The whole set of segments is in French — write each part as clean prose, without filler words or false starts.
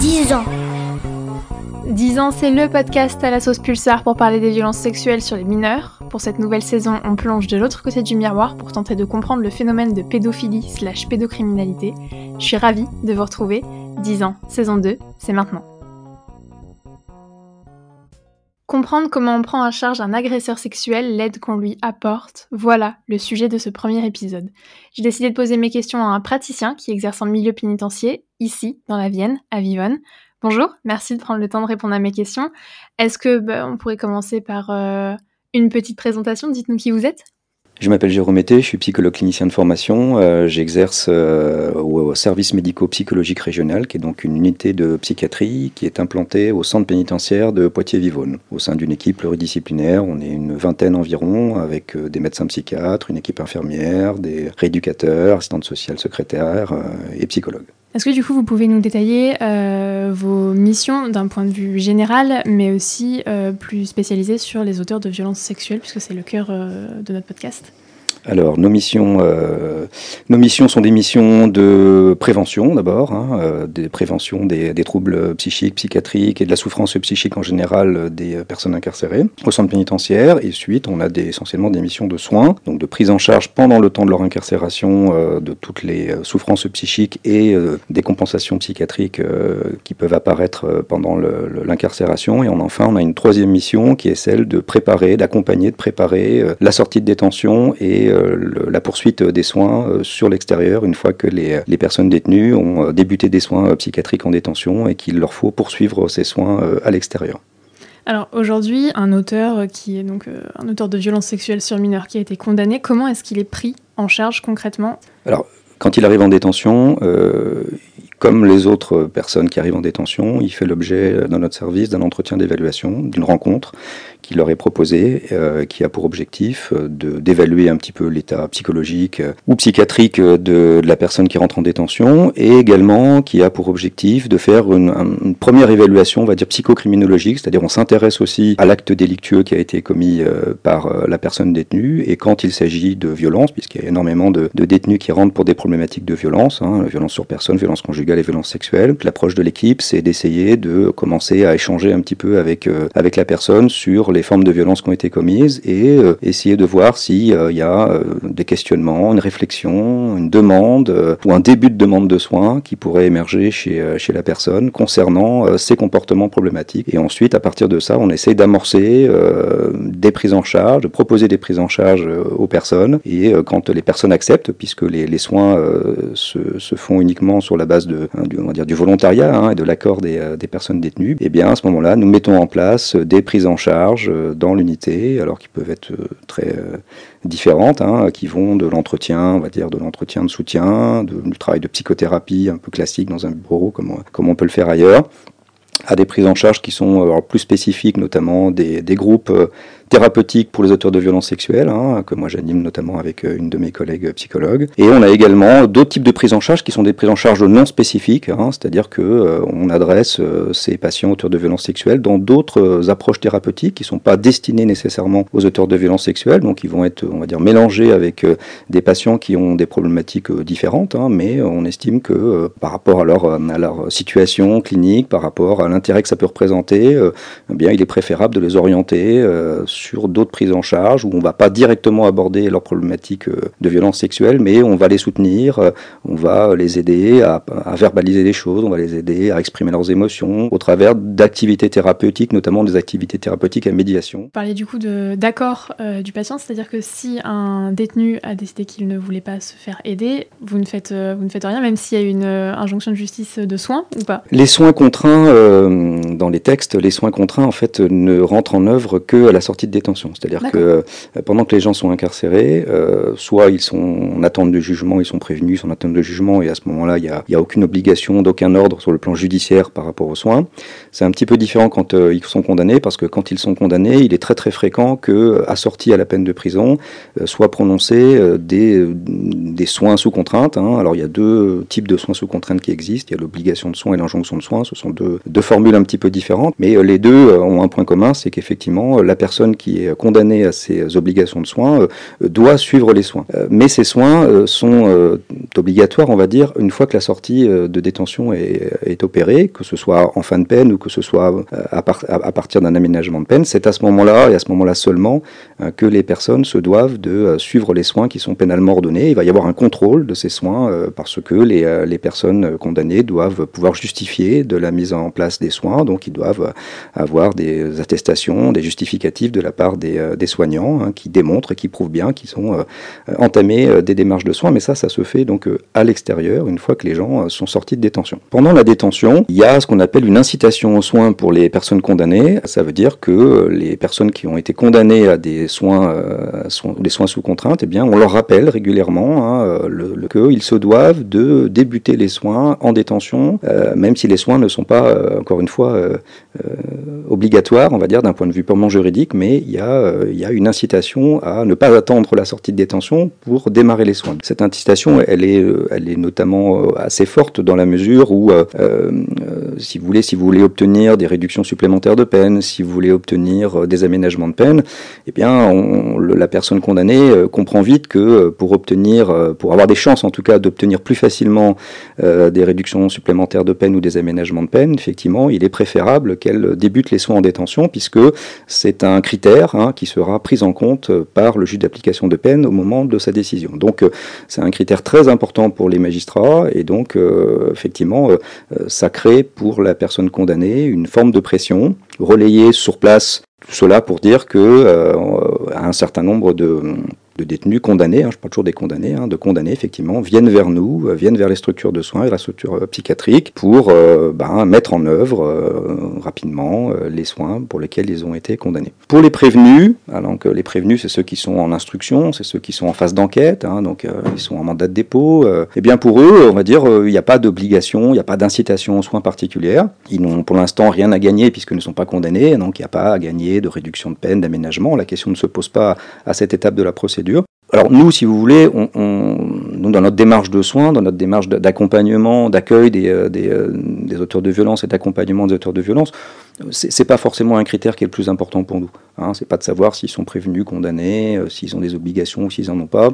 10 ans. 10 ans, c'est le podcast à la sauce Pulsar pour parler des violences sexuelles sur les mineurs. Pour cette nouvelle saison, on plonge de l'autre côté du miroir pour tenter de comprendre le phénomène de pédophilie/pédocriminalité. Je suis ravie de vous retrouver. 10 ans, saison 2, c'est maintenant. Comprendre comment on prend en charge un agresseur sexuel, l'aide qu'on lui apporte, voilà le sujet de ce premier épisode. J'ai décidé de poser mes questions à un praticien qui exerce en milieu pénitentiaire, ici, dans la Vienne, à Vivonne. Bonjour, merci de prendre le temps de répondre à mes questions. Est-ce que on pourrait commencer par une petite présentation? Dites-nous qui vous êtes. Je m'appelle Jérôme Mété, je suis psychologue clinicien de formation. J'exerce au service médico-psychologique régional, qui est donc une unité de psychiatrie qui est implantée au centre pénitentiaire de Poitiers-Vivonne. Au sein d'une équipe pluridisciplinaire, on est une vingtaine environ, avec des médecins psychiatres, une équipe infirmière, des rééducateurs, assistantes sociales, secrétaires et psychologues. Est-ce que du coup vous pouvez nous détailler vos missions d'un point de vue général, mais aussi plus spécialisées sur les auteurs de violences sexuelles, puisque c'est le cœur de notre podcast ? Alors, nos missions sont des missions de prévention d'abord, des préventions des troubles psychiques, psychiatriques et de la souffrance psychique en général des personnes incarcérées au centre pénitentiaire. Et ensuite, on a essentiellement des missions de soins, donc de prise en charge pendant le temps de leur incarcération de toutes les souffrances psychiques et des compensations psychiatriques qui peuvent apparaître pendant l'incarcération. Et enfin, on a une troisième mission qui est celle de préparer la sortie de détention et la poursuite des soins sur l'extérieur une fois que les personnes détenues ont débuté des soins psychiatriques en détention et qu'il leur faut poursuivre ces soins à l'extérieur. Alors aujourd'hui, un auteur qui est donc un auteur de violences sexuelles sur mineurs qui a été condamné, comment est-ce qu'il est pris en charge concrètement ? Alors quand il arrive en détention, comme les autres personnes qui arrivent en détention, il fait l'objet dans notre service d'un entretien d'évaluation, d'une rencontre qui leur est proposée, qui a pour objectif d'évaluer un petit peu l'état psychologique ou psychiatrique de la personne qui rentre en détention, et également qui a pour objectif de faire une première évaluation, on va dire psychocriminologique, c'est-à-dire on s'intéresse aussi à l'acte délictueux qui a été commis par la personne détenue, et quand il s'agit de violence, puisqu'il y a énormément de détenus qui rentrent pour des problématiques de violence, violence sur personne, violence conjugale, les violences sexuelles. L'approche de l'équipe, c'est d'essayer de commencer à échanger un petit peu avec la personne sur les formes de violences qui ont été commises et essayer de voir s'il y a des questionnements, une réflexion, une demande ou un début de demande de soins qui pourrait émerger chez la personne concernant ses comportements problématiques. Et ensuite, à partir de ça, on essaie d'amorcer des prises en charge, de proposer des prises en charge aux personnes. Et quand les personnes acceptent, puisque les soins se font uniquement sur la base du volontariat et de l'accord des personnes détenues, et bien à ce moment-là, nous mettons en place des prises en charge dans l'unité, alors qui peuvent être très différentes, qui vont de l'entretien, on va dire de l'entretien de soutien, du travail de psychothérapie un peu classique dans un bureau comme on peut le faire ailleurs, à des prises en charge qui sont plus spécifiques, notamment des groupes thérapeutiques pour les auteurs de violences sexuelles, que moi j'anime notamment avec une de mes collègues psychologues. Et on a également d'autres types de prises en charge qui sont des prises en charge non spécifiques, c'est-à-dire que on adresse ces patients auteurs de violences sexuelles dans d'autres approches thérapeutiques qui ne sont pas destinées nécessairement aux auteurs de violences sexuelles, donc ils vont être, on va dire, mélangés avec des patients qui ont des problématiques différentes, mais on estime que par rapport à leur situation clinique, par rapport à l'intérêt que ça peut représenter, eh bien il est préférable de les orienter sur d'autres prises en charge où on ne va pas directement aborder leurs problématiques de violence sexuelle, mais on va les soutenir, on va les aider à verbaliser des choses, on va les aider à exprimer leurs émotions au travers d'activités thérapeutiques, notamment des activités thérapeutiques à médiation. Vous parliez du coup d'accord du patient, c'est-à-dire que si un détenu a décidé qu'il ne voulait pas se faire aider, vous ne faites rien, même s'il y a une injonction de justice de soins ou pas ? Les soins contraints, dans les textes, les soins contraints en fait ne rentrent en œuvre qu'à la sortie de détention, c'est-à-dire d'accord. Que pendant que les gens sont incarcérés, soit ils sont en attente de jugement, ils sont prévenus, ils sont en attente de jugement, et à ce moment-là, il n'y a aucune obligation, d'aucun ordre sur le plan judiciaire par rapport aux soins, C'est un petit peu différent quand ils sont condamnés, parce que quand ils sont condamnés, il est très très fréquent que, assorti à la peine de prison, soient prononcés des soins sous contrainte. Hein. Alors il y a deux types de soins sous contrainte qui existent, il y a l'obligation de soins et l'injonction de soins, ce sont deux formules un petit peu différentes, mais les deux ont un point commun, c'est qu'effectivement la personne qui est condamnée à ces obligations de soins doit suivre les soins. Mais ces soins sont obligatoires, on va dire, une fois que la sortie de détention est opérée, que ce soit en fin de peine ou que ce soit à partir d'un aménagement de peine. C'est à ce moment-là, et à ce moment-là seulement, que les personnes se doivent de suivre les soins qui sont pénalement ordonnés. Il va y avoir un contrôle de ces soins parce que les personnes condamnées doivent pouvoir justifier de la mise en place des soins, donc ils doivent avoir des attestations, des justificatifs de la part des soignants hein, qui démontrent et qui prouvent bien qu'ils ont entamé des démarches de soins, mais ça se fait donc à l'extérieur, une fois que les gens sont sortis de détention. Pendant la détention, il y a ce qu'on appelle une incitation aux soins pour les personnes condamnées. Ça veut dire que les personnes qui ont été condamnées à des soins sous contrainte, eh bien, on leur rappelle régulièrement hein, qu'ils se doivent de débuter les soins en détention, même si les soins ne sont pas, encore une fois, obligatoires, on va dire, d'un point de vue purement juridique, mais il y a une incitation à ne pas attendre la sortie de détention pour démarrer les soins. Cette incitation, elle est notamment assez forte dans la mesure où, si vous voulez obtenir des réductions supplémentaires de peine, si vous voulez obtenir des aménagements de peine, eh bien, la personne condamnée comprend vite que pour avoir des chances en tout cas d'obtenir plus facilement des réductions supplémentaires de peine ou des aménagements de peine, effectivement, il est préférable qu'elle débute les soins en détention puisque c'est un critère hein, qui sera pris en compte par le juge d'application de peine au moment de sa décision. Donc c'est un critère très important pour les magistrats et donc effectivement ça crée pour la personne condamnée une forme de pression relayée sur place. Tout cela pour dire que un certain nombre de détenus condamnés, hein, je parle toujours des condamnés, hein, de condamnés effectivement, viennent vers nous, viennent vers les structures de soins et la structure psychiatrique pour mettre en œuvre rapidement les soins pour lesquels ils ont été condamnés. Pour les prévenus, alors que les prévenus c'est ceux qui sont en instruction, c'est ceux qui sont en phase d'enquête, hein, donc ils sont en mandat de dépôt, et bien pour eux, on va dire, il n'y a pas d'obligation, il n'y a pas d'incitation aux soins particulière, ils n'ont pour l'instant rien à gagner puisqu'ils ne sont pas condamnés, donc il n'y a pas à gagner de réduction de peine, d'aménagement, la question ne se pose pas à cette étape de la procédure. Alors nous, si vous voulez, nous, dans notre démarche de soins, dans notre démarche d'accompagnement, d'accueil des auteurs de violence et d'accompagnement des auteurs de violence, c'est pas forcément un critère qui est le plus important pour nous. Hein, c'est pas de savoir s'ils sont prévenus, condamnés, s'ils ont des obligations ou s'ils n'en ont pas.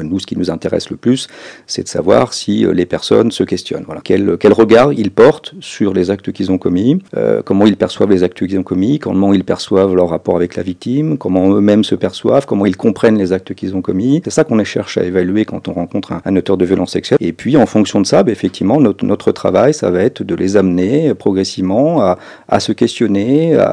Nous, ce qui nous intéresse le plus, c'est de savoir si les personnes se questionnent. Voilà. Quel regard ils portent sur les actes qu'ils ont commis, comment ils perçoivent les actes qu'ils ont commis, comment ils perçoivent leur rapport avec la victime, comment eux-mêmes se perçoivent, comment ils comprennent les actes qu'ils ont commis. C'est ça qu'on cherche à évaluer quand on rencontre un auteur de violence sexuelle. Et puis, en fonction de ça, effectivement, notre travail, ça va être de les amener progressivement à se questionner, à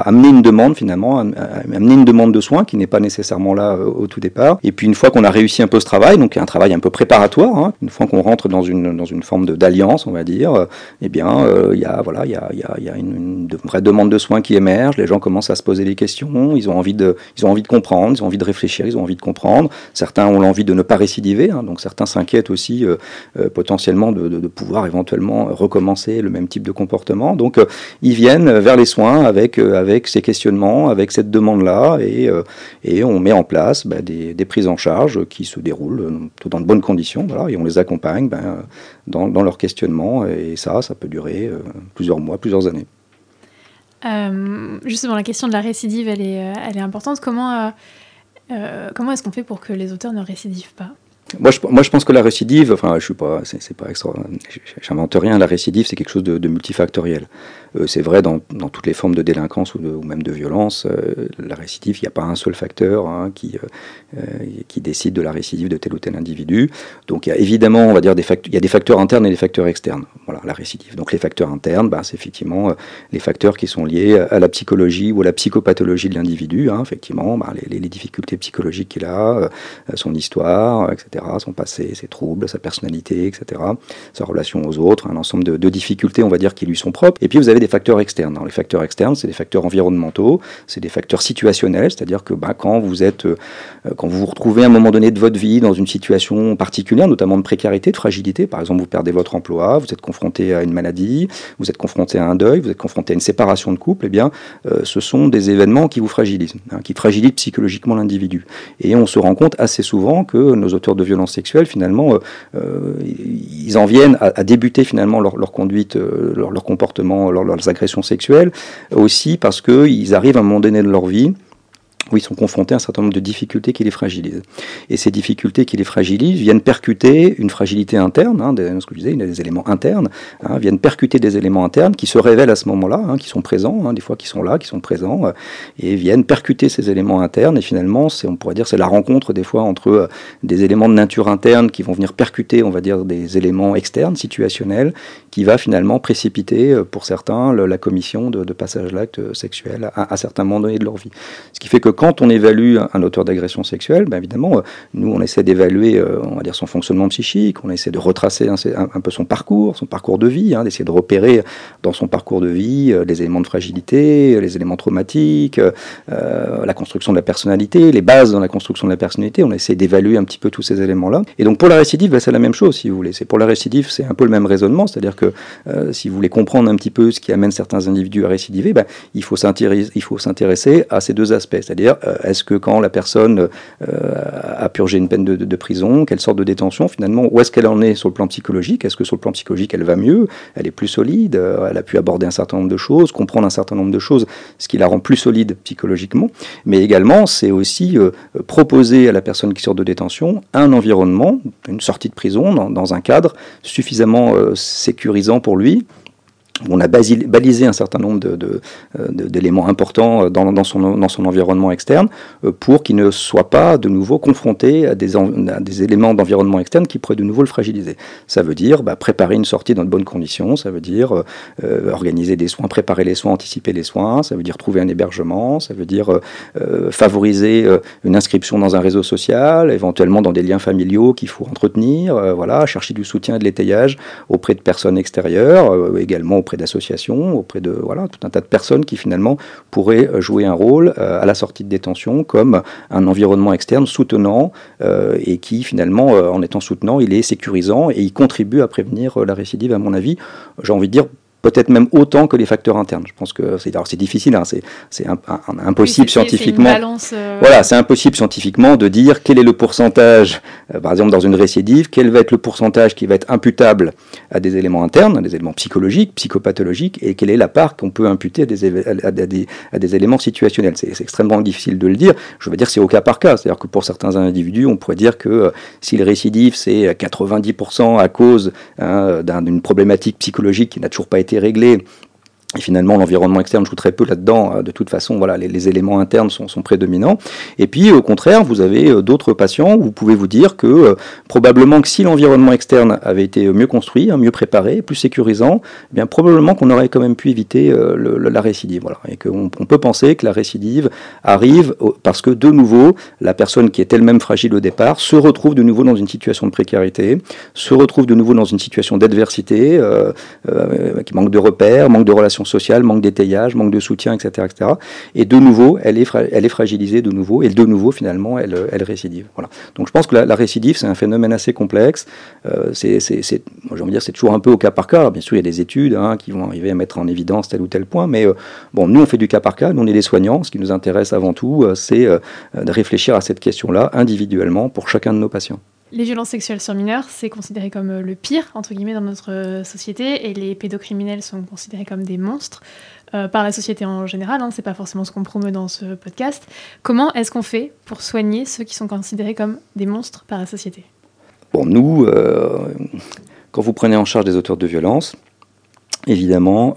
amener une demande finalement, à amener une demande de soins qui n'est pas nécessairement là au tout départ. Et puis, une fois qu'on a réussi un peu ce travail, donc un travail un peu préparatoire, hein. Une fois qu'on rentre dans une forme d'alliance, on va dire, eh bien, il y a une vraie demande de soins qui émerge, les gens commencent à se poser des questions, ils ont envie de comprendre, ils ont envie de réfléchir, ils ont envie de comprendre, certains ont l'envie de ne pas récidiver, hein, donc certains s'inquiètent aussi potentiellement de pouvoir éventuellement recommencer le même type de comportement, donc ils viennent vers les soins avec ces questionnements, avec cette demande-là, et on met en place des prises en charge qui se déroulent tout dans de bonnes conditions, voilà, et on les accompagne dans leur questionnement, et ça peut durer plusieurs mois, plusieurs années. Justement, la question de la récidive, elle est importante. Comment est-ce qu'on fait pour que les auteurs ne récidivent pas ? Moi, je pense que la récidive, enfin, je suis pas, c'est pas extra, j'invente rien. La récidive, c'est quelque chose de multifactoriel. C'est vrai dans toutes les formes de délinquance ou même de violence. La récidive, il n'y a pas un seul facteur hein, qui décide de la récidive de tel ou tel individu. Donc, il y a évidemment, on va dire, il y a des facteurs internes et des facteurs externes. Voilà, la récidive. Donc, les facteurs internes, c'est effectivement les facteurs qui sont liés à la psychologie ou à la psychopathologie de l'individu. Hein, effectivement, les difficultés psychologiques qu'il a, son histoire, etc. Son passé, ses troubles, sa personnalité, etc., sa relation aux autres, un ensemble de difficultés, on va dire, qui lui sont propres. Et puis vous avez des facteurs externes. Alors, les facteurs externes, c'est des facteurs environnementaux, c'est des facteurs situationnels, c'est-à-dire que quand vous vous retrouvez à un moment donné de votre vie dans une situation particulière, notamment de précarité, de fragilité, par exemple vous perdez votre emploi, vous êtes confronté à une maladie, vous êtes confronté à un deuil, vous êtes confronté à une séparation de couple, ce sont des événements qui vous fragilisent, qui fragilisent psychologiquement l'individu. Et on se rend compte assez souvent que nos auteurs de violences sexuelles, finalement, ils en viennent à débuter finalement leur conduite, leur comportement, leurs agressions sexuelles, aussi parce qu'ils arrivent à un moment donné de leur vie où ils sont confrontés à un certain nombre de difficultés qui les fragilisent. Et ces difficultés qui les fragilisent viennent percuter une fragilité interne, ce que je disais, il y a des éléments internes, viennent percuter des éléments internes qui se révèlent à ce moment-là, qui sont présents, des fois qui sont là, qui sont présents, et viennent percuter ces éléments internes, et finalement, on pourrait dire, c'est la rencontre des fois entre des éléments de nature interne qui vont venir percuter, on va dire, des éléments externes, situationnels, qui va finalement précipiter, pour certains, la commission de passage à l'acte sexuel à certains moments donnés de leur vie. Ce qui fait que quand on évalue un auteur d'agression sexuelle, évidemment, nous, on essaie d'évaluer, on va dire, son fonctionnement psychique, on essaie de retracer un peu son parcours de vie, d'essayer de repérer dans son parcours de vie les éléments de fragilité, les éléments traumatiques, la construction de la personnalité, les bases dans la construction de la personnalité. On essaie d'évaluer un petit peu tous ces éléments-là. Et donc, pour la récidive, c'est la même chose, si vous voulez. Pour la récidive, c'est un peu le même raisonnement, c'est-à-dire que si vous voulez comprendre un petit peu ce qui amène certains individus à récidiver, il faut s'intéresser à ces deux aspects, c'est-à-dire est-ce que quand la personne a purgé une peine de prison, qu'elle sort de détention, finalement, où est-ce qu'elle en est sur le plan psychologique? Est-ce que sur le plan psychologique, elle va mieux? Elle est plus solide? Elle a pu aborder un certain nombre de choses, comprendre un certain nombre de choses, ce qui la rend plus solide psychologiquement. Mais également, c'est aussi proposer à la personne qui sort de détention un environnement, une sortie de prison dans un cadre suffisamment sécurisant pour lui. On a balisé un certain nombre d'éléments importants dans son environnement externe pour qu'il ne soit pas de nouveau confronté à des éléments d'environnement externe qui pourraient de nouveau le fragiliser. Ça veut dire préparer une sortie dans de bonnes conditions, ça veut dire organiser des soins, préparer les soins, anticiper les soins, ça veut dire trouver un hébergement, ça veut dire favoriser une inscription dans un réseau social, éventuellement dans des liens familiaux qu'il faut entretenir, chercher du soutien et de l'étayage auprès de personnes extérieures, également auprès d'associations, auprès de tout un tas de personnes qui finalement pourraient jouer un rôle à la sortie de détention comme un environnement externe soutenant et qui finalement en étant soutenant, il est sécurisant et il contribue à prévenir la récidive à mon avis, j'ai envie de dire peut-être même autant que les facteurs internes. Je pense que c'est difficile, c'est impossible scientifiquement. C'est une balance, c'est impossible scientifiquement de dire quel est le pourcentage, par exemple dans une récidive, quel va être le pourcentage qui va être imputable à des éléments internes, à des éléments psychologiques, psychopathologiques, et quelle est la part qu'on peut imputer à des éléments situationnels. C'est extrêmement difficile de le dire. Je veux dire c'est au cas par cas. C'est-à-dire que pour certains individus, on pourrait dire que si le récidive, c'est 90% à cause d'une problématique psychologique qui n'a toujours pas été réglé. Et finalement, l'environnement externe joue très peu là-dedans. De toute façon, les éléments internes sont prédominants. Et puis, au contraire, vous avez d'autres patients où vous pouvez vous dire que probablement que si l'environnement externe avait été mieux construit, mieux préparé, plus sécurisant, probablement qu'on aurait quand même pu éviter la récidive. Et qu'on peut penser que la récidive arrive parce que, de nouveau, la personne qui est elle-même fragile au départ se retrouve de nouveau dans une situation de précarité, se retrouve de nouveau dans une situation d'adversité, qui manque de repères, manque de relations sociale, manque d'étayage, manque de soutien, etc., etc. Et de nouveau, elle est fragilisée de nouveau, et de nouveau, finalement, elle récidive. Donc, je pense que la récidive, c'est un phénomène assez complexe. J'ai envie de dire, c'est toujours un peu au cas par cas. Bien sûr, il y a des études qui vont arriver à mettre en évidence tel ou tel point, mais nous, on fait du cas par cas. Nous, on est des soignants. Ce qui nous intéresse avant tout, c'est de réfléchir à cette question-là individuellement pour chacun de nos patients. Les violences sexuelles sur mineurs, c'est considéré comme le pire, entre guillemets, dans notre société, et les pédocriminels sont considérés comme des monstres par la société en général, c'est pas forcément ce qu'on promeut dans ce podcast. Comment est-ce qu'on fait pour soigner ceux qui sont considérés comme des monstres par la société ? Nous, quand vous prenez en charge des auteurs de violences, évidemment,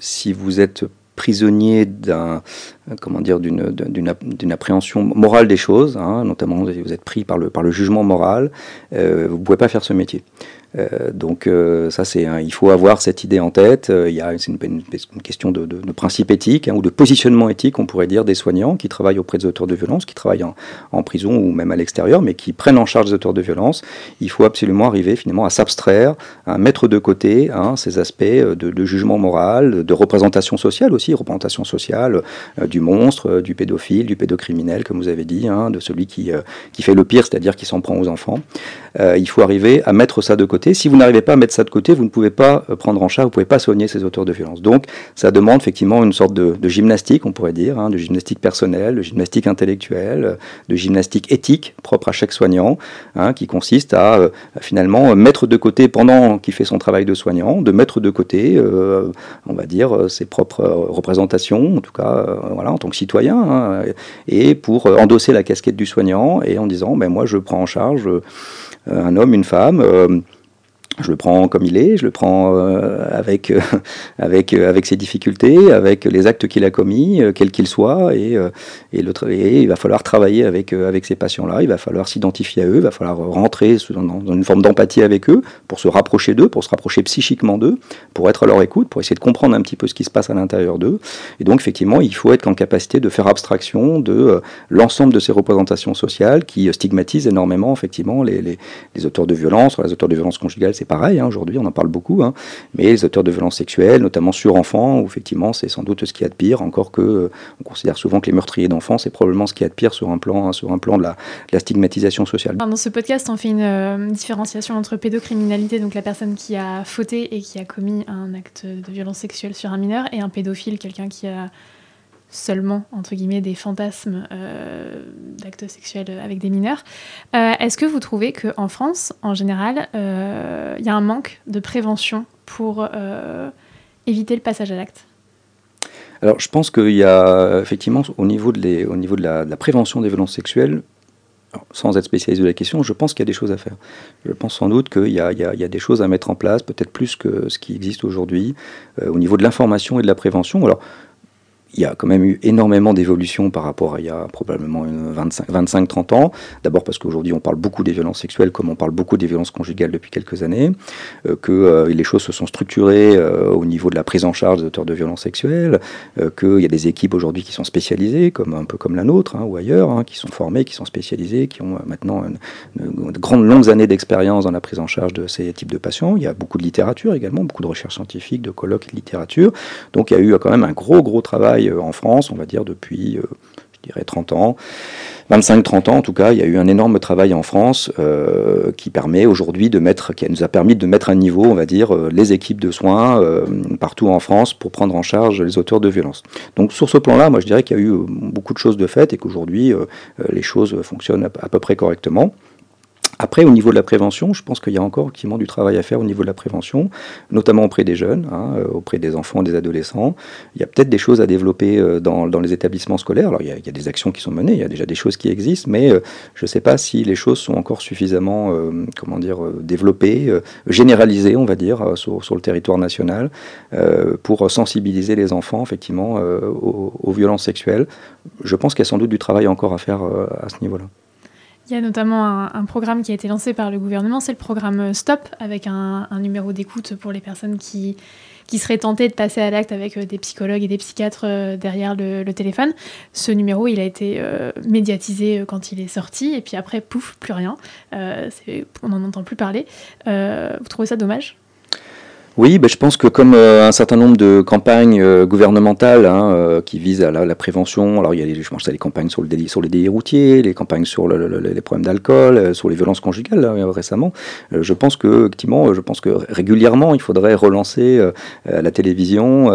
si vous êtes prisonnier d'une appréhension morale des choses, notamment vous êtes pris par le jugement moral, vous ne pouvez pas faire ce métier. Ça, il faut avoir cette idée en tête. C'est une question de principe éthique, ou de positionnement éthique, on pourrait dire, des soignants qui travaillent auprès des auteurs de violence, qui travaillent en prison ou même à l'extérieur, mais qui prennent en charge les auteurs de violence. Il faut absolument arriver finalement à s'abstraire, à mettre de côté ces aspects de jugement moral, de représentation sociale aussi, représentation sociale du monstre, du pédophile, du pédocriminel, comme vous avez dit, de celui qui fait le pire, c'est-à-dire qui s'en prend aux enfants. Il faut arriver à mettre ça de côté. Si vous n'arrivez pas à mettre ça de côté, vous ne pouvez pas prendre en charge, vous ne pouvez pas soigner ces auteurs de violence. Donc, ça demande effectivement une sorte de gymnastique, on pourrait dire, de gymnastique personnelle, de gymnastique intellectuelle, de gymnastique éthique propre à chaque soignant, qui consiste à finalement mettre de côté, pendant qu'il fait son travail de soignant, de mettre de côté, on va dire, ses propres représentations, en tout cas, voilà, en tant que citoyen, et pour endosser la casquette du soignant et en disant, ben moi, je prends en charge un homme, une femme. Je le prends comme il est, je le prends avec ses difficultés, avec les actes qu'il a commis, quels qu'ils soient, et il va falloir travailler avec ces patients-là, il va falloir s'identifier à eux, il va falloir rentrer dans une forme d'empathie avec eux, pour se rapprocher d'eux, pour se rapprocher psychiquement d'eux, pour être à leur écoute, pour essayer de comprendre un petit peu ce qui se passe à l'intérieur d'eux. Et donc, effectivement, il faut être en capacité de faire abstraction de l'ensemble de ces représentations sociales qui stigmatisent énormément, effectivement, les auteurs de violences, les auteurs de violences conjugales, c'est pareil, aujourd'hui on en parle beaucoup, mais les auteurs de violences sexuelles, notamment sur enfants, où effectivement c'est sans doute ce qu'il y a de pire, encore que on considère souvent que les meurtriers d'enfants, c'est probablement ce qu'il y a de pire sur un plan de la stigmatisation sociale. Dans ce podcast, on fait une différenciation entre pédocriminalité, donc la personne qui a fauté et qui a commis un acte de violence sexuelle sur un mineur, et un pédophile, quelqu'un qui a seulement, entre guillemets, des fantasmes d'actes sexuels avec des mineurs. Est-ce que vous trouvez qu'en France, en général, y a un manque de prévention pour éviter le passage à l'acte ? Alors, je pense qu'il y a, effectivement, au niveau de la prévention des violences sexuelles, sans être spécialiste de la question, je pense qu'il y a des choses à faire. Je pense sans doute qu'il y a des choses à mettre en place, peut-être plus que ce qui existe aujourd'hui, au niveau de l'information et de la prévention. Alors, il y a quand même eu énormément d'évolutions par rapport à il y a probablement 25-30 ans. D'abord parce qu'aujourd'hui, on parle beaucoup des violences sexuelles comme on parle beaucoup des violences conjugales depuis quelques années, que les choses se sont structurées au niveau de la prise en charge des auteurs de violences sexuelles, qu'il y a des équipes aujourd'hui qui sont spécialisées, un peu comme la nôtre ou ailleurs, qui sont formées, qui sont spécialisées, qui ont maintenant de grandes longues années d'expérience dans la prise en charge de ces types de patients. Il y a beaucoup de littérature également, beaucoup de recherches scientifiques, de colloques et de littérature. Donc il y a eu quand même un gros travail en France, on va dire depuis, je dirais 30 ans, 25-30 ans en tout cas, il y a eu un énorme travail en France qui nous a permis de mettre à niveau, on va dire, les équipes de soins partout en France pour prendre en charge les auteurs de violences. Donc sur ce plan-là, moi je dirais qu'il y a eu beaucoup de choses de faites et qu'aujourd'hui les choses fonctionnent à peu près correctement. Après, au niveau de la prévention, je pense qu'il y a encore effectivement du travail à faire au niveau de la prévention, notamment auprès des jeunes, auprès des enfants, des adolescents. Il y a peut-être des choses à développer dans les établissements scolaires. Alors, il y a des actions qui sont menées, il y a déjà des choses qui existent, mais je ne sais pas si les choses sont encore suffisamment, développées, généralisées, on va dire, sur le territoire national, pour sensibiliser les enfants, effectivement, aux violences sexuelles. Je pense qu'il y a sans doute du travail encore à faire à ce niveau-là. Il y a notamment un programme qui a été lancé par le gouvernement, c'est le programme Stop, avec un numéro d'écoute pour les personnes qui seraient tentées de passer à l'acte avec des psychologues et des psychiatres derrière le téléphone. Ce numéro, il a été médiatisé quand il est sorti, et puis après, pouf, plus rien. On n'en entend plus parler. Vous trouvez ça dommage ? Oui, je pense que comme un certain nombre de campagnes gouvernementales qui visent à la prévention, alors il y a les campagnes sur les délits routiers, les campagnes sur les problèmes d'alcool, sur les violences conjugales récemment, je pense que régulièrement il faudrait relancer à la télévision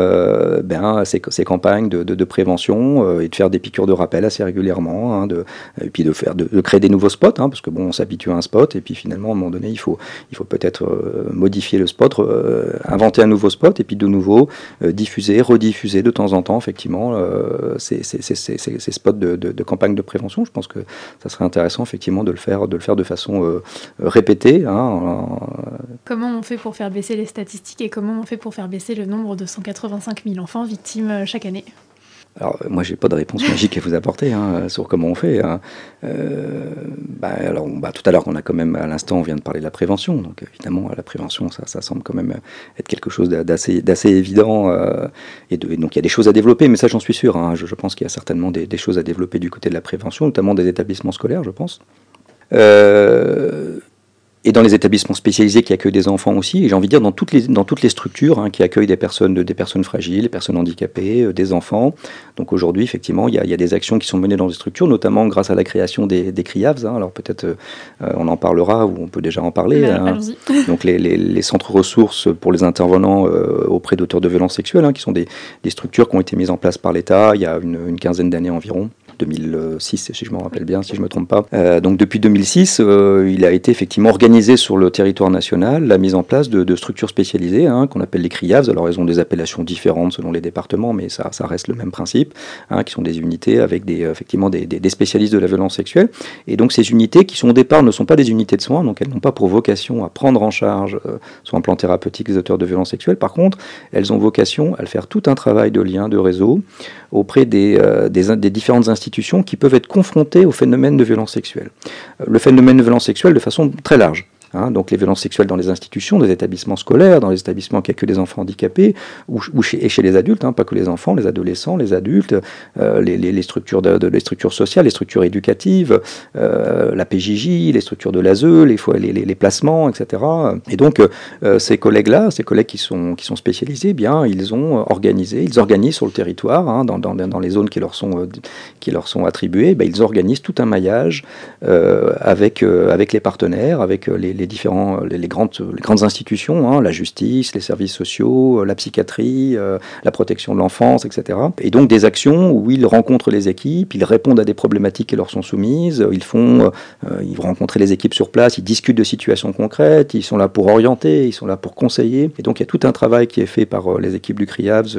ces campagnes de prévention et de faire des piqûres de rappel assez régulièrement, et puis de créer des nouveaux spots, parce que on s'habitue à un spot et puis finalement à un moment donné il faut peut-être modifier le spot, inventer un nouveau spot et puis de nouveau rediffuser de temps en temps effectivement ces spots de campagne de prévention. Je pense que ça serait intéressant effectivement de le faire de façon répétée. Comment on fait pour faire baisser les statistiques et comment on fait pour faire baisser le nombre de 185 000 enfants victimes chaque année ? Alors, moi, j'ai pas de réponse magique à vous apporter sur comment on fait. Tout à l'heure, on vient de parler de la prévention. Donc, évidemment, la prévention, ça semble quand même être quelque chose d'assez évident. Donc, il y a des choses à développer, mais ça, j'en suis sûr. Je pense qu'il y a certainement des choses à développer du côté de la prévention, notamment des établissements scolaires, je pense. Et dans les établissements spécialisés qui accueillent des enfants aussi, et j'ai envie de dire dans toutes les structures qui accueillent des personnes fragiles, des personnes handicapées, des enfants. Donc aujourd'hui, effectivement, il y a des actions qui sont menées dans les structures, notamment grâce à la création des CRIAVS. Alors peut-être on en parlera, ou on peut déjà en parler. Donc les centres ressources pour les intervenants auprès d'auteurs de violences sexuelles, qui sont des structures qui ont été mises en place par l'État il y a une quinzaine d'années environ. 2006, si je m'en rappelle bien, si je ne me trompe pas. Donc depuis 2006, il a été effectivement organisé sur le territoire national la mise en place de structures spécialisées qu'on appelle les CRIAVS. Alors elles ont des appellations différentes selon les départements, mais ça reste le même principe, qui sont des unités avec des spécialistes de la violence sexuelle. Et donc ces unités qui sont au départ ne sont pas des unités de soins, donc elles n'ont pas pour vocation à prendre en charge sur un plan thérapeutique les auteurs de violences sexuelles. Par contre, elles ont vocation à faire tout un travail de lien, de réseau auprès des différentes institutions qui peuvent être confrontées au phénomène de violence sexuelle. Le phénomène de violence sexuelle de façon très large. Donc les violences sexuelles dans les institutions, dans les établissements scolaires, dans les établissements qui accueillent des enfants handicapés, et chez les adultes, pas que les enfants, les adolescents, les adultes, les structures les structures sociales, les structures éducatives, la PJJ, les structures de l'ASE, les placements, etc. Et donc ces collègues qui sont spécialisés, ils organisent sur le territoire, dans les zones qui leur sont attribuées, ils organisent tout un maillage avec les partenaires, avec les grandes institutions, la justice, les services sociaux, la psychiatrie, la protection de l'enfance, etc. Et donc des actions où ils rencontrent les équipes, ils répondent à des problématiques qui leur sont soumises, ils vont rencontrer les équipes sur place, ils discutent de situations concrètes, ils sont là pour orienter, ils sont là pour conseiller. Et donc il y a tout un travail qui est fait par les équipes du CRIAVS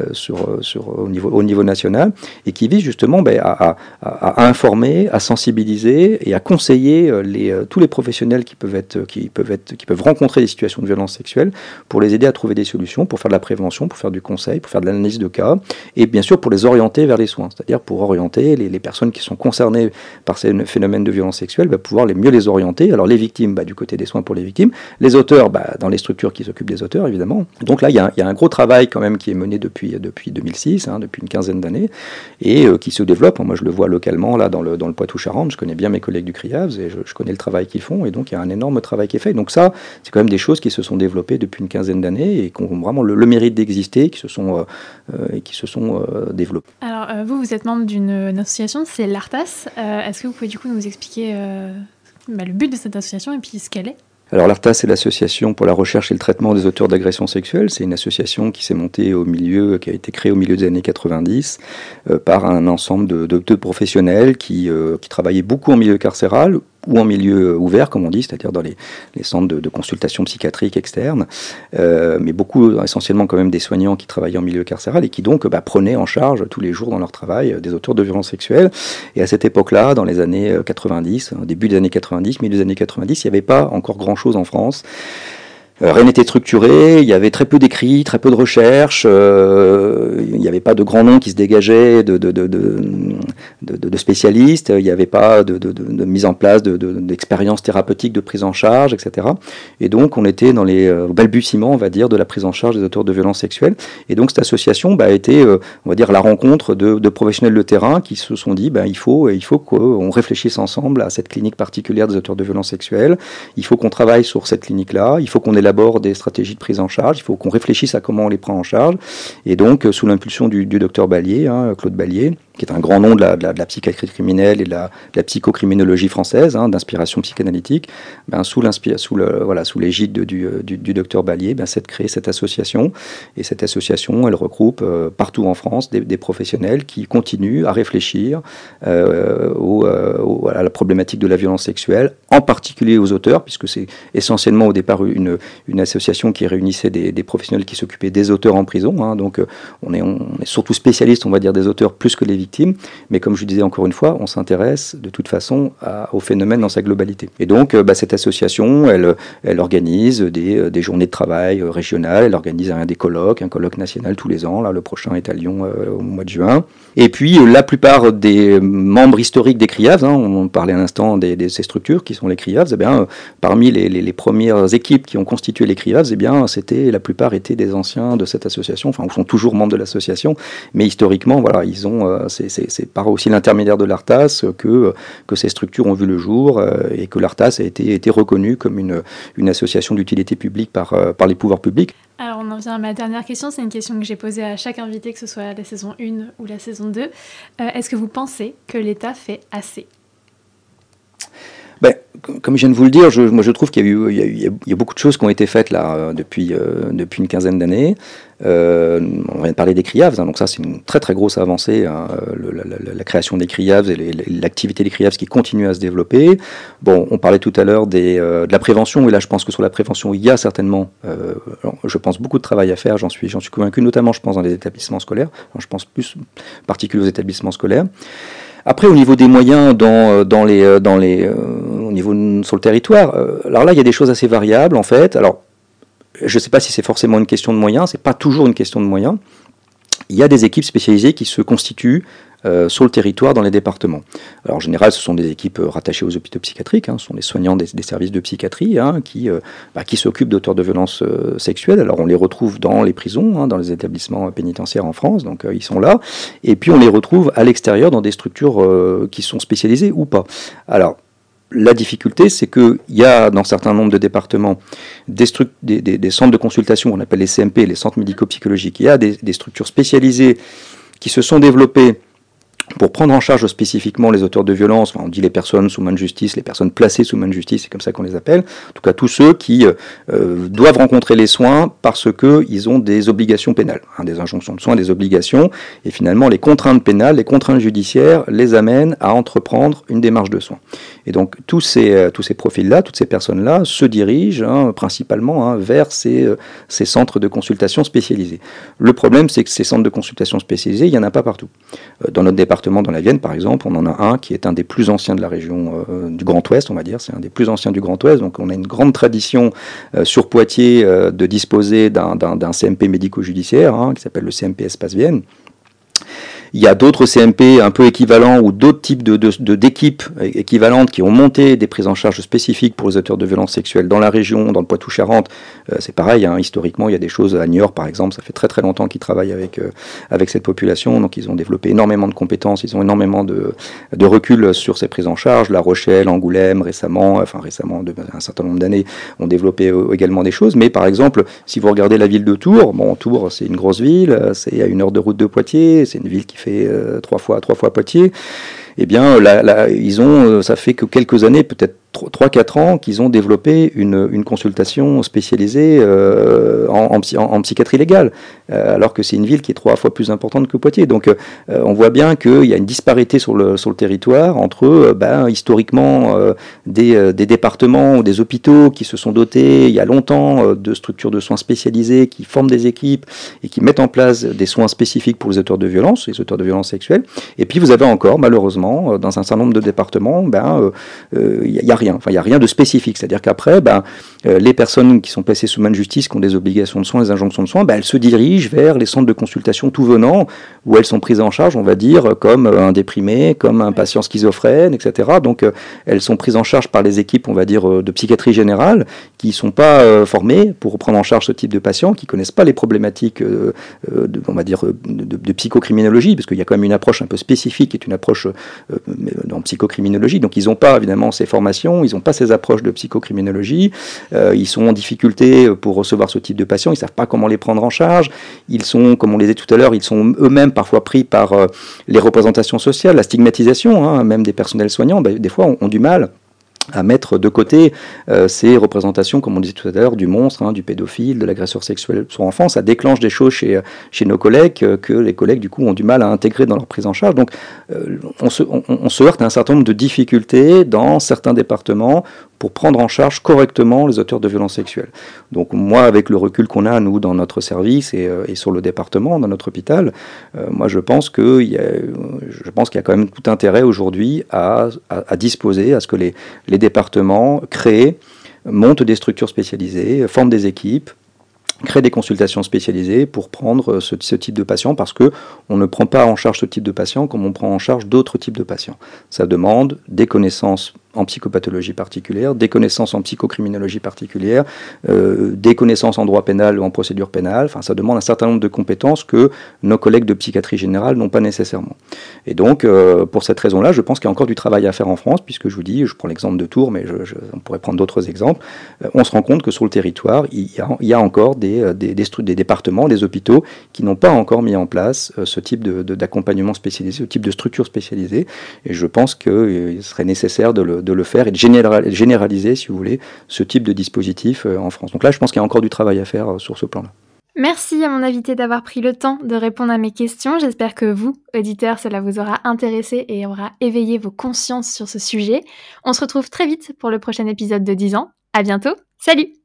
au niveau national et qui vise justement à informer, à sensibiliser et à conseiller tous les professionnels qui peuvent rencontrer des situations de violence sexuelle pour les aider à trouver des solutions, pour faire de la prévention, pour faire du conseil, pour faire de l'analyse de cas et bien sûr pour les orienter vers les soins, c'est-à-dire pour orienter les personnes qui sont concernées par ces phénomènes de violence sexuelle, pouvoir mieux les orienter. Alors les victimes, du côté des soins pour les victimes, les auteurs, dans les structures qui s'occupent des auteurs évidemment. Donc là, il y a un gros travail quand même qui est mené depuis 2006, depuis une quinzaine d'années et qui se développe. Moi je le vois localement là dans le Poitou-Charentes, je connais bien mes collègues du CRIAVS et je connais le travail qu'ils font et donc il y a un énorme travail qui est fait. Donc ça, c'est quand même des choses qui se sont développées depuis une quinzaine d'années et qui ont vraiment le mérite d'exister, qui se sont développées. Alors vous êtes membre d'une association, c'est l'ARTAS. Est-ce que vous pouvez du coup nous expliquer le but de cette association et puis ce qu'elle est ? Alors l'ARTAS, c'est l'association pour la recherche et le traitement des auteurs d'agressions sexuelles. C'est une association qui a été créée au milieu des années 90 par un ensemble de professionnels qui travaillaient beaucoup en milieu carcéral ou en milieu ouvert, comme on dit, c'est-à-dire dans les centres de consultation psychiatrique externe, mais beaucoup, essentiellement quand même des soignants qui travaillaient en milieu carcéral et qui donc prenaient en charge tous les jours dans leur travail des auteurs de violences sexuelles. Et à cette époque-là, dans les années 90, début des années 90, milieu des années 90, il n'y avait pas encore grand-chose en France. Rien n'était structuré, il y avait très peu d'écrits, très peu de recherches, il n'y avait pas de grands noms qui se dégageaient de spécialistes, il n'y avait pas de mise en place d'expériences thérapeutiques, de prise en charge, etc. Et donc on était dans les balbutiements, on va dire, de la prise en charge des auteurs de violences sexuelles. Et donc cette association a été, on va dire, la rencontre de professionnels de terrain qui se sont dit, il faut qu'on réfléchisse ensemble à cette clinique particulière des auteurs de violences sexuelles, il faut qu'on travaille sur cette clinique-là, il faut qu'on élabore des stratégies de prise en charge, il faut qu'on réfléchisse à comment on les prend en charge. Et donc, sous l'impulsion du docteur Ballier, Claude Ballier, qui est un grand nom de la psychiatrie criminelle et de la psychocriminologie française, d'inspiration psychanalytique, sous l'égide du docteur Ballier, c'est créée cette association. Et cette association, elle regroupe partout en France des professionnels qui continuent à réfléchir à la problématique de la violence sexuelle, en particulier aux auteurs, puisque c'est essentiellement au départ une association qui réunissait des professionnels qui s'occupaient des auteurs en prison. Donc on est surtout spécialiste, on va dire, des auteurs plus que les victimes. victimes. Mais comme je le disais encore une fois, on s'intéresse de toute façon au phénomène dans sa globalité. Et donc, cette association, elle organise des journées de travail régionales, elle organise un colloque national tous les ans. Là, le prochain est à Lyon au mois de juin. Et puis, la plupart des membres historiques des CRIAVS, on parlait à l'instant de ces structures qui sont les CRIAVS, parmi les premières équipes qui ont constitué les CRIAVS, la plupart étaient des anciens de cette association, enfin, sont toujours membres de l'association, mais historiquement, ils ont, c'est par aussi l'intermédiaire de l'ARTAS que ces structures ont vu le jour et que l'ARTAS a été reconnue comme une association d'utilité publique par les pouvoirs publics. Alors, on en vient à ma dernière question. C'est une question que j'ai posée à chaque invité, que ce soit la saison 1 ou la saison 2. Est-ce que vous pensez que l'État fait assez ? Comme je viens de vous le dire, moi je trouve qu'il y a beaucoup de choses qui ont été faites là depuis une quinzaine d'années. On vient de parler des CRIAVS, donc ça c'est une très très grosse avancée, la création des CRIAVS et l'activité des CRIAVS qui continue à se développer. Bon, on parlait tout à l'heure de la prévention, et là je pense que sur la prévention il y a certainement, je pense, beaucoup de travail à faire, j'en suis convaincu, notamment je pense dans les établissements scolaires, je pense plus en particulier aux établissements scolaires. Après, au niveau des moyens sur le territoire, alors là, il y a des choses assez variables, en fait. Alors, je ne sais pas si c'est forcément une question de moyens, c'est pas toujours une question de moyens. Il y a des équipes spécialisées qui se constituent sur le territoire, dans les départements. Alors, en général, ce sont des équipes rattachées aux hôpitaux psychiatriques, ce sont des soignants des services de psychiatrie qui s'occupent d'auteurs de violences sexuelles. Alors, on les retrouve dans les prisons, dans les établissements pénitentiaires en France, donc ils sont là. Et puis, on les retrouve à l'extérieur dans des structures qui sont spécialisées ou pas. Alors, la difficulté, c'est qu'il y a dans certains nombres de départements des centres de consultation, on appelle les CMP, les centres médico-psychologiques. Il y a des structures spécialisées qui se sont développées pour prendre en charge spécifiquement les auteurs de violences, on dit les personnes sous main de justice, les personnes placées sous main de justice, c'est comme ça qu'on les appelle, en tout cas tous ceux qui doivent rencontrer les soins parce qu'ils ont des obligations pénales, des injonctions de soins, des obligations, et finalement les contraintes pénales, les contraintes judiciaires les amènent à entreprendre une démarche de soins. Et donc tous ces profils-là, toutes ces personnes-là se dirigent principalement vers ces centres de consultation spécialisés. Le problème, c'est que ces centres de consultation spécialisés, il n'y en a pas partout. Dans notre département, dans la Vienne par exemple, on en a un qui est un des plus anciens de la région du Grand Ouest, on va dire, c'est un des plus anciens du Grand Ouest, donc on a une grande tradition sur Poitiers de disposer d'un CMP médico-judiciaire qui s'appelle le CMP Espace Vienne. Il y a d'autres CMP un peu équivalents ou d'autres types d'équipes équivalentes qui ont monté des prises en charge spécifiques pour les auteurs de violences sexuelles dans la région, dans le Poitou-Charentes. C'est pareil, historiquement, il y a des choses à Niort, par exemple. Ça fait très très longtemps qu'ils travaillent avec cette population. Donc ils ont développé énormément de compétences, ils ont énormément de recul sur ces prises en charge. La Rochelle, Angoulême, récemment, un certain nombre d'années, ont développé également des choses. Mais par exemple, si vous regardez la ville de Tours, Tours c'est une grosse ville, c'est à 1 heure de route de Poitiers, c'est une ville qui fait trois fois Poitiers, ça fait que quelques années, peut-être 3-4 ans, qu'ils ont développé une consultation spécialisée en psychiatrie légale, alors que c'est une ville qui est 3 fois plus importante que Poitiers. Donc on voit bien qu'il y a une disparité sur le territoire entre historiquement des départements ou des hôpitaux qui se sont dotés il y a longtemps de structures de soins spécialisées qui forment des équipes et qui mettent en place des soins spécifiques pour les auteurs de violences, sexuelles. Et puis vous avez encore, malheureusement, dans un certain nombre de départements, il n'y a rien. Enfin, il n'y a rien de spécifique. C'est-à-dire qu'après, les personnes qui sont placées sous main de justice, qui ont des obligations de soins, des injonctions de soins, elles se dirigent vers les centres de consultation tout venant, où elles sont prises en charge, on va dire, comme un déprimé, comme un patient schizophrène, etc. Donc, elles sont prises en charge par les équipes, on va dire, de psychiatrie générale, qui ne sont pas formées pour prendre en charge ce type de patients, qui ne connaissent pas les problématiques, de psychocriminologie, parce qu'il y a quand même une approche un peu spécifique, qui est une approche en psychocriminologie. Donc, ils n'ont pas, évidemment, ces formations. Ils n'ont pas ces approches de psychocriminologie, ils sont en difficulté pour recevoir ce type de patients, ils ne savent pas comment les prendre en charge, ils sont, comme on les disait tout à l'heure, ils sont eux-mêmes parfois pris par les représentations sociales, la stigmatisation, même des personnels soignants, des fois ont du mal à mettre de côté ces représentations, comme on disait tout à l'heure, du monstre, hein, du pédophile, de l'agresseur sexuel sur enfant. Ça déclenche des choses chez nos collègues que les collègues, du coup, ont du mal à intégrer dans leur prise en charge. Donc, on se heurte à un certain nombre de difficultés dans certains départements pour prendre en charge correctement les auteurs de violences sexuelles. Donc, moi, avec le recul qu'on a, nous, dans notre service et sur le département, dans notre hôpital, moi, je pense qu'il y a quand même tout intérêt aujourd'hui à disposer, à ce que les départements créent, montent des structures spécialisées, forment des équipes, créent des consultations spécialisées pour prendre ce type de patient, parce qu'on ne prend pas en charge ce type de patient comme on prend en charge d'autres types de patients. Ça demande des connaissances en psychopathologie particulière, des connaissances en psychocriminologie particulière, des connaissances en droit pénal ou en procédure pénale. Enfin, ça demande un certain nombre de compétences que nos collègues de psychiatrie générale n'ont pas nécessairement. Et donc, pour cette raison-là, je pense qu'il y a encore du travail à faire en France, puisque je vous dis, je prends l'exemple de Tours, mais on pourrait prendre d'autres exemples. On se rend compte que sur le territoire, il y a encore des départements, des hôpitaux qui n'ont pas encore mis en place ce type d'accompagnement spécialisé, ce type de structure spécialisée. Et je pense qu'il serait nécessaire de le faire et de généraliser, si vous voulez, ce type de dispositif en France. Donc là, je pense qu'il y a encore du travail à faire sur ce plan-là. Merci à mon invité d'avoir pris le temps de répondre à mes questions. J'espère que vous, auditeurs, cela vous aura intéressé et aura éveillé vos consciences sur ce sujet. On se retrouve très vite pour le prochain épisode de 10 ans. À bientôt. Salut!